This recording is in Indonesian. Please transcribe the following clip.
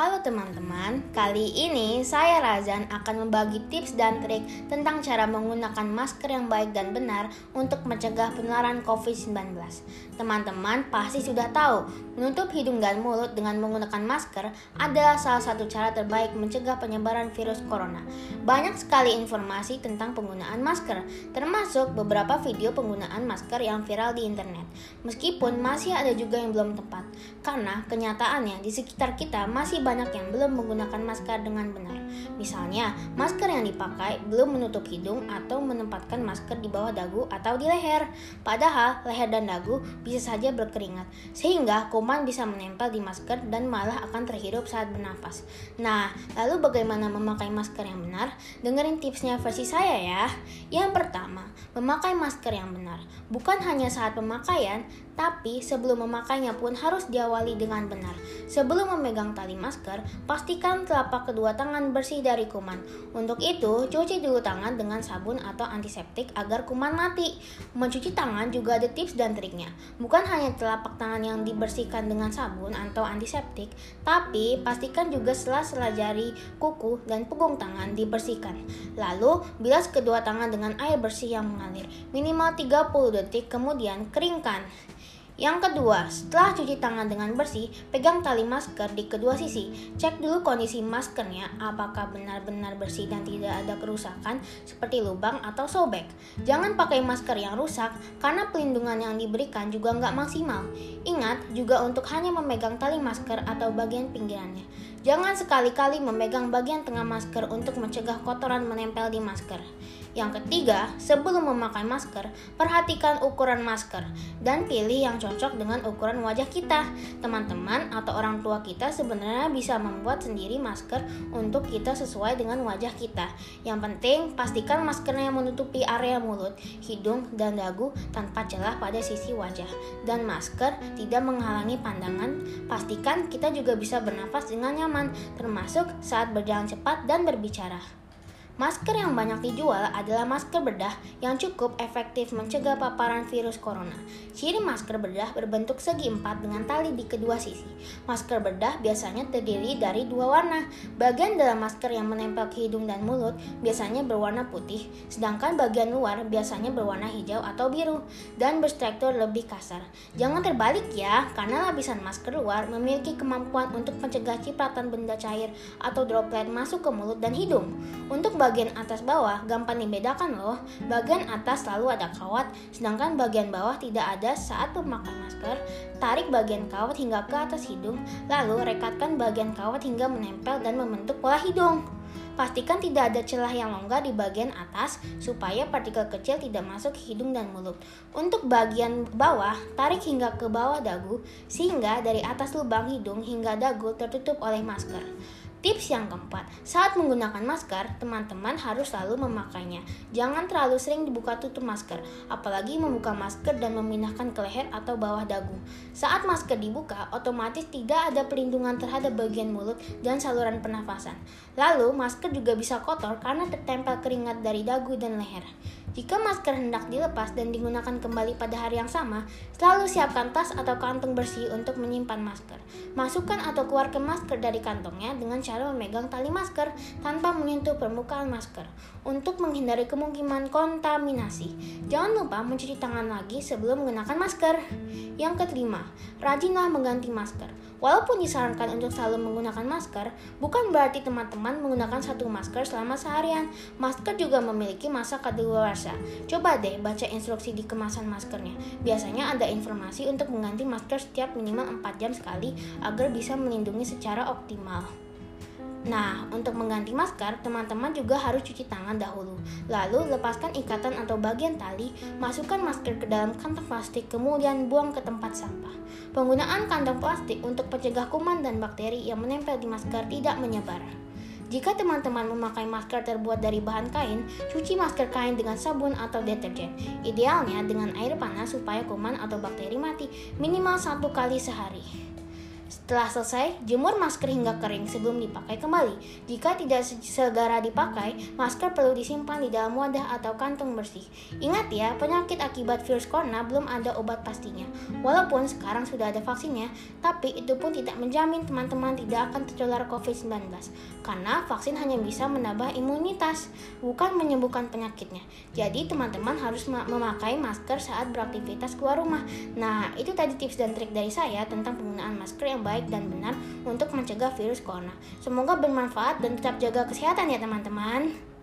Halo teman-teman, kali ini saya Razan akan membagi tips dan trik tentang cara menggunakan masker yang baik dan benar untuk mencegah penularan COVID-19. Teman-teman pasti sudah tahu, menutup hidung dan mulut dengan menggunakan masker adalah salah satu cara terbaik mencegah penyebaran virus corona. Banyak sekali informasi tentang penggunaan masker, termasuk beberapa video penggunaan masker yang viral di internet. Meskipun masih ada juga yang belum tepat, karena kenyataannya di sekitar kita masih banyak yang belum menggunakan masker dengan benar. Misalnya, masker yang dipakai belum menutup hidung atau menempatkan masker di bawah dagu atau di leher. Padahal, leher dan dagu bisa saja berkeringat, sehingga kuman bisa menempel di masker dan malah akan terhirup saat bernapas. Nah, lalu bagaimana memakai masker yang benar? Dengerin tipsnya versi saya ya. Yang pertama, memakai masker yang benar. Bukan hanya saat pemakaian, tapi sebelum memakainya pun harus diawali dengan benar. Sebelum memegang tali masker, pastikan telapak kedua tangan bersih dari kuman. Untuk itu, cuci dulu tangan dengan sabun atau antiseptik agar kuman mati. Mencuci tangan juga ada tips dan triknya. Bukan hanya telapak tangan yang dibersihkan dengan sabun atau antiseptik, tapi pastikan juga sela-sela jari, kuku, dan punggung tangan dibersihkan. Lalu, bilas kedua tangan dengan air bersih yang mengalir. Minimal 30 detik, kemudian keringkan. Yang kedua, setelah cuci tangan dengan bersih, pegang tali masker di kedua sisi. Cek dulu kondisi maskernya, apakah benar-benar bersih dan tidak ada kerusakan seperti lubang atau sobek. Jangan pakai masker yang rusak, karena pelindungan yang diberikan juga nggak maksimal. Ingat juga untuk hanya memegang tali masker atau bagian pinggirannya. Jangan sekali-kali memegang bagian tengah masker untuk mencegah kotoran menempel di masker. Yang ketiga, sebelum memakai masker, perhatikan ukuran masker dan pilih yang cocok dengan ukuran wajah kita. Teman-teman atau orang tua kita sebenarnya bisa membuat sendiri masker untuk kita sesuai dengan wajah kita. Yang penting, pastikan maskernya menutupi area mulut, hidung, dan dagu tanpa celah pada sisi wajah. Dan masker tidak menghalangi pandangan. Pastikan kita juga bisa bernafas dengan nyaman, termasuk saat berjalan cepat dan berbicara. Masker yang banyak dijual adalah masker bedah yang cukup efektif mencegah paparan virus corona. Ciri masker bedah berbentuk segi empat dengan tali di kedua sisi. Masker bedah biasanya terdiri dari dua warna. Bagian dalam masker yang menempel ke hidung dan mulut biasanya berwarna putih, sedangkan bagian luar biasanya berwarna hijau atau biru dan berstruktur lebih kasar. Jangan terbalik ya, karena lapisan masker luar memiliki kemampuan untuk mencegah cipratan benda cair atau droplet masuk ke mulut dan hidung. Untuk bagian atas bawah gampang dibedakan loh. Bagian atas selalu ada kawat, sedangkan bagian bawah tidak ada. Saat memakai masker, tarik bagian kawat hingga ke atas hidung, lalu rekatkan bagian kawat hingga menempel dan membentuk pola hidung. Pastikan tidak ada celah yang longgar di bagian atas supaya partikel kecil tidak masuk ke hidung dan mulut. Untuk bagian bawah, tarik hingga ke bawah dagu sehingga dari atas lubang hidung hingga dagu tertutup oleh masker. Tips yang keempat, saat menggunakan masker, teman-teman harus selalu memakainya. Jangan terlalu sering dibuka tutup masker, apalagi membuka masker dan memindahkan ke leher atau bawah dagu. Saat masker dibuka, otomatis tidak ada perlindungan terhadap bagian mulut dan saluran pernafasan. Lalu, masker juga bisa kotor karena tertempel keringat dari dagu dan leher. Jika masker hendak dilepas dan digunakan kembali pada hari yang sama, selalu siapkan tas atau kantung bersih untuk menyimpan masker. Masukkan atau keluarkan masker dari kantongnya dengan cara memegang tali masker tanpa menyentuh permukaan masker untuk menghindari kemungkinan kontaminasi. Jangan lupa mencuci tangan lagi sebelum menggunakan masker. Yang kelima, rajinlah mengganti masker. Walaupun disarankan untuk selalu menggunakan masker, bukan berarti teman-teman menggunakan satu masker selama seharian. Masker juga memiliki masa kadaluarsa. Coba deh baca instruksi di kemasan maskernya. Biasanya ada informasi untuk mengganti masker setiap minimal 4 jam sekali agar bisa melindungi secara optimal. Nah, untuk mengganti masker, teman-teman juga harus cuci tangan dahulu. Lalu, lepaskan ikatan atau bagian tali, masukkan masker ke dalam kantong plastik, kemudian buang ke tempat sampah. Penggunaan kantong plastik untuk pencegah kuman dan bakteri yang menempel di masker tidak menyebar. Jika teman-teman memakai masker terbuat dari bahan kain, cuci masker kain dengan sabun atau deterjen. Idealnya dengan air panas supaya kuman atau bakteri mati minimal 1 kali sehari. Setelah selesai, jemur masker hingga kering sebelum dipakai kembali. Jika tidak segera dipakai, masker perlu disimpan di dalam wadah atau kantung bersih. Ingat ya, penyakit akibat virus corona belum ada obat pastinya. Walaupun sekarang sudah ada vaksinnya, tapi itu pun tidak menjamin teman-teman tidak akan tertular COVID-19. Karena vaksin hanya bisa menambah imunitas, bukan menyembuhkan penyakitnya. Jadi teman-teman harus memakai masker saat beraktivitas keluar rumah. Nah, itu tadi tips dan trik dari saya tentang penggunaan masker yang baik dan benar untuk mencegah virus corona. Semoga bermanfaat dan tetap jaga kesehatan ya teman-teman.